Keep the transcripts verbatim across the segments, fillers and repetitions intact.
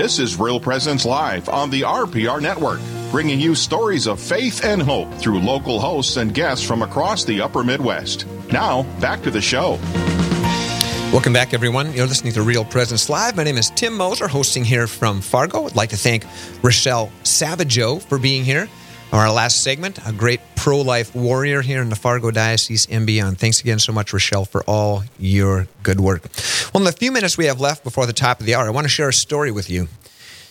This is Real Presence Live on the R P R Network, bringing you stories of faith and hope through local hosts and guests from across the upper Midwest. Now, back to the show. Welcome back, everyone. You're listening to Real Presence Live. My name is Tim Moser, hosting here from Fargo. I'd like to thank Rochelle Savageau for being here. Our last segment, a great pro-life warrior here in the Fargo Diocese and beyond. Thanks again so much, Rochelle, for all your good work. Well, in the few minutes we have left before the top of the hour, I want to share a story with you.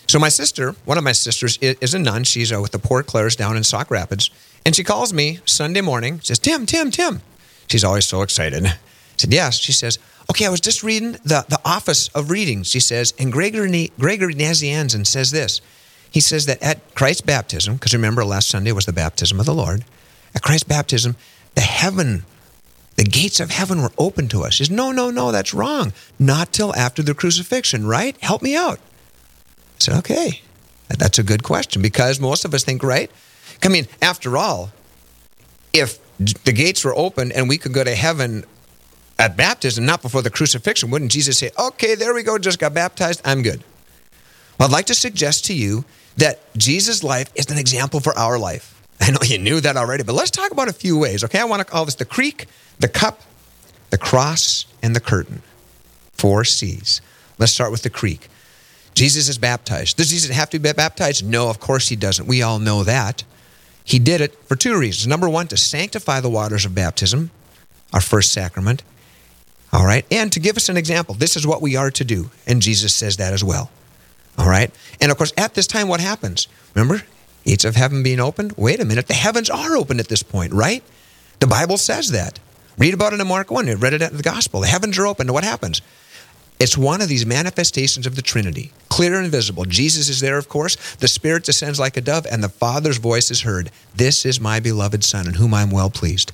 So my sister, one of my sisters, is a nun. She's with the Poor Clares down in Sauk Rapids. And she calls me Sunday morning, says, Tim, Tim, Tim. She's always so excited. I said, yes. She says, okay, I was just reading the, the Office of Readings, she says, and Gregory, Gregory Nazianzen says this. He says that at Christ's baptism, because remember last Sunday was the baptism of the Lord, at Christ's baptism, the heaven, the gates of heaven were open to us. She says, no, no, no, that's wrong. Not till after the crucifixion, right? Help me out. I said, okay, that's a good question, because most of us think, right? I mean, after all, if the gates were open and we could go to heaven at baptism, not before the crucifixion, wouldn't Jesus say, okay, there we go, just got baptized, I'm good? Well, I'd like to suggest to you that Jesus' life is an example for our life. I know you knew that already, but let's talk about a few ways, okay? I want to call this the creek, the cup, the cross, and the curtain. Four C's. Let's start with the creek. Jesus is baptized. Does Jesus have to be baptized? No, of course he doesn't. We all know that. He did it for two reasons. Number one, to sanctify the waters of baptism, our first sacrament, all right? And to give us an example. This is what we are to do, and Jesus says that as well. All right? And of course, at this time, what happens? Remember, gates of heaven being opened? Wait a minute, the heavens are open at this point, right? The Bible says that. Read about it in Mark one. I read it in the gospel. The heavens are open. What happens? It's one of these manifestations of the Trinity, clear and visible. Jesus is there, of course. The Spirit descends like a dove, and the Father's voice is heard. This is my beloved Son, in whom I'm well pleased.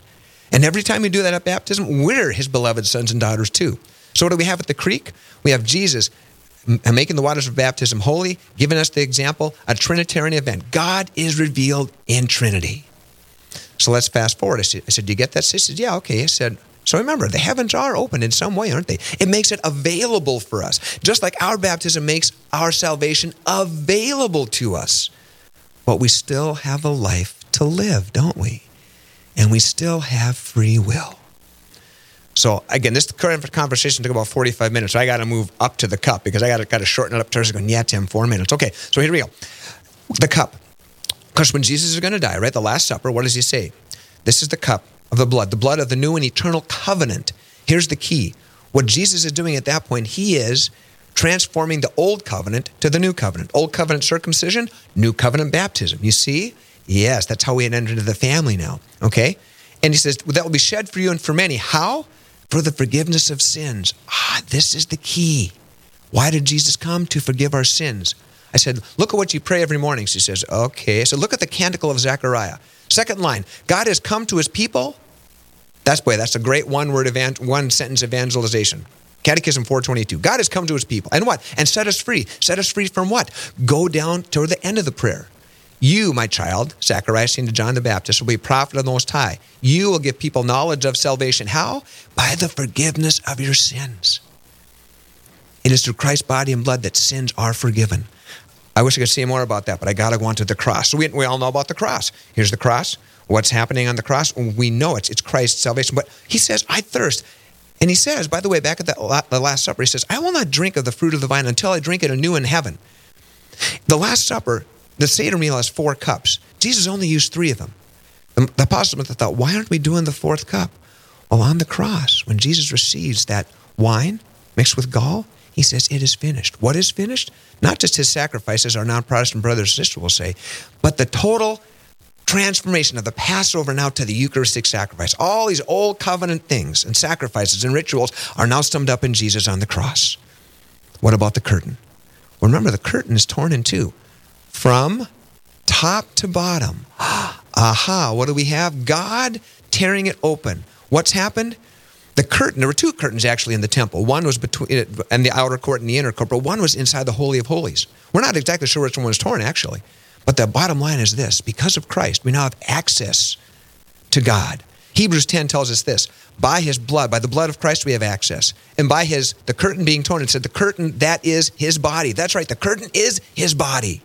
And every time we do that at baptism, we're his beloved sons and daughters too. So what do we have at the creek? We have Jesus making the waters of baptism holy, giving us the example, a Trinitarian event. God is revealed in Trinity. So let's fast forward. I said, I said, do you get that? She said, yeah, okay. I said, so remember, the heavens are open in some way, aren't they? It makes it available for us. Just like our baptism makes our salvation available to us. But we still have a life to live, don't we? And we still have free will. So, again, this current conversation took about forty-five minutes. So I got to move up to the cup because I got to kind of shorten it up. Teresa going, yeah, Tim, four minutes. Okay, so here we go. The cup. Because when Jesus is going to die, right, the Last Supper, what does he say? This is the cup of the blood, the blood of the new and eternal covenant. Here's the key. What Jesus is doing at that point, he is transforming the old covenant to the new covenant. Old covenant circumcision, new covenant baptism. You see? Yes, that's how we enter into the family now, okay? And he says, well, that will be shed for you and for many. How? For the forgiveness of sins. Ah, this is the key. Why did Jesus come? To forgive our sins. I said, look at what you pray every morning. She says, okay. I said, look at the canticle of Zechariah. Second line, God has come to his people. That's, boy, that's a great one-word, evan- one-sentence evangelization. Catechism four twenty-two. God has come to his people. And what? And set us free. Set us free from what? Go down toward the end of the prayer. You, my child, Zacharias to John the Baptist, will be a prophet of the Most High. You will give people knowledge of salvation. How? By the forgiveness of your sins. It is through Christ's body and blood that sins are forgiven. I wish I could say more about that, but I got to go on to the cross. So we, we all know about the cross. Here's the cross. What's happening on the cross? We know it's, it's Christ's salvation. But he says, I thirst. And he says, by the way, back at the, the Last Supper, he says, I will not drink of the fruit of the vine until I drink it anew in heaven. The Last Supper, the Seder meal has four cups. Jesus only used three of them. The apostles thought, why aren't we doing the fourth cup? Well, on the cross, when Jesus receives that wine mixed with gall, he says, it is finished. What is finished? Not just his sacrifices, our non-Protestant brothers and sisters will say, but the total transformation of the Passover now to the Eucharistic sacrifice. All these old covenant things and sacrifices and rituals are now summed up in Jesus on the cross. What about the curtain? Well, remember, the curtain is torn in two. From top to bottom. Aha, what do we have? God tearing it open. What's happened? The curtain, there were two curtains actually in the temple. One was between it and the outer court and the inner court, but one was inside the Holy of Holies. We're not exactly sure which one was torn actually. But the bottom line is this, because of Christ, we now have access to God. Hebrews ten tells us this: by his blood, by the blood of Christ, we have access. And by his, the curtain being torn, it said the curtain, that is his body. That's right, the curtain is his body.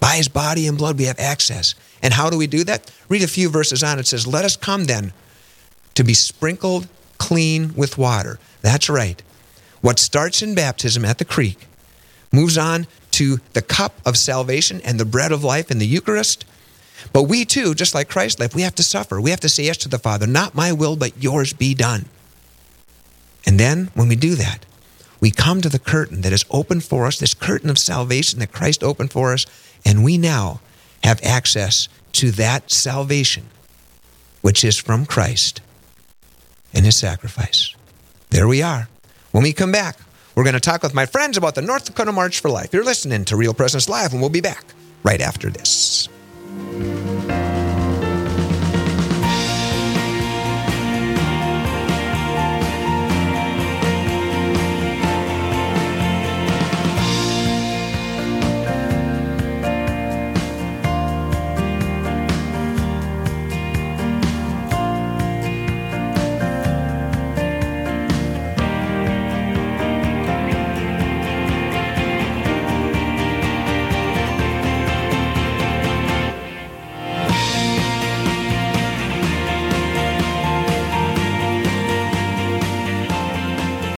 By his body and blood, we have access. And how do we do that? Read a few verses on. It says, let us come then to be sprinkled clean with water. That's right. What starts in baptism at the creek moves on to the cup of salvation and the bread of life in the Eucharist. But we too, just like Christ's life, we have to suffer. We have to say yes to the Father. Not my will, but yours be done. And then when we do that, we come to the curtain that is open for us, this curtain of salvation that Christ opened for us, and we now have access to that salvation, which is from Christ and his sacrifice. There we are. When we come back, we're going to talk with my friends about the North Dakota March for Life. You're listening to Real Presence Live, and we'll be back right after this.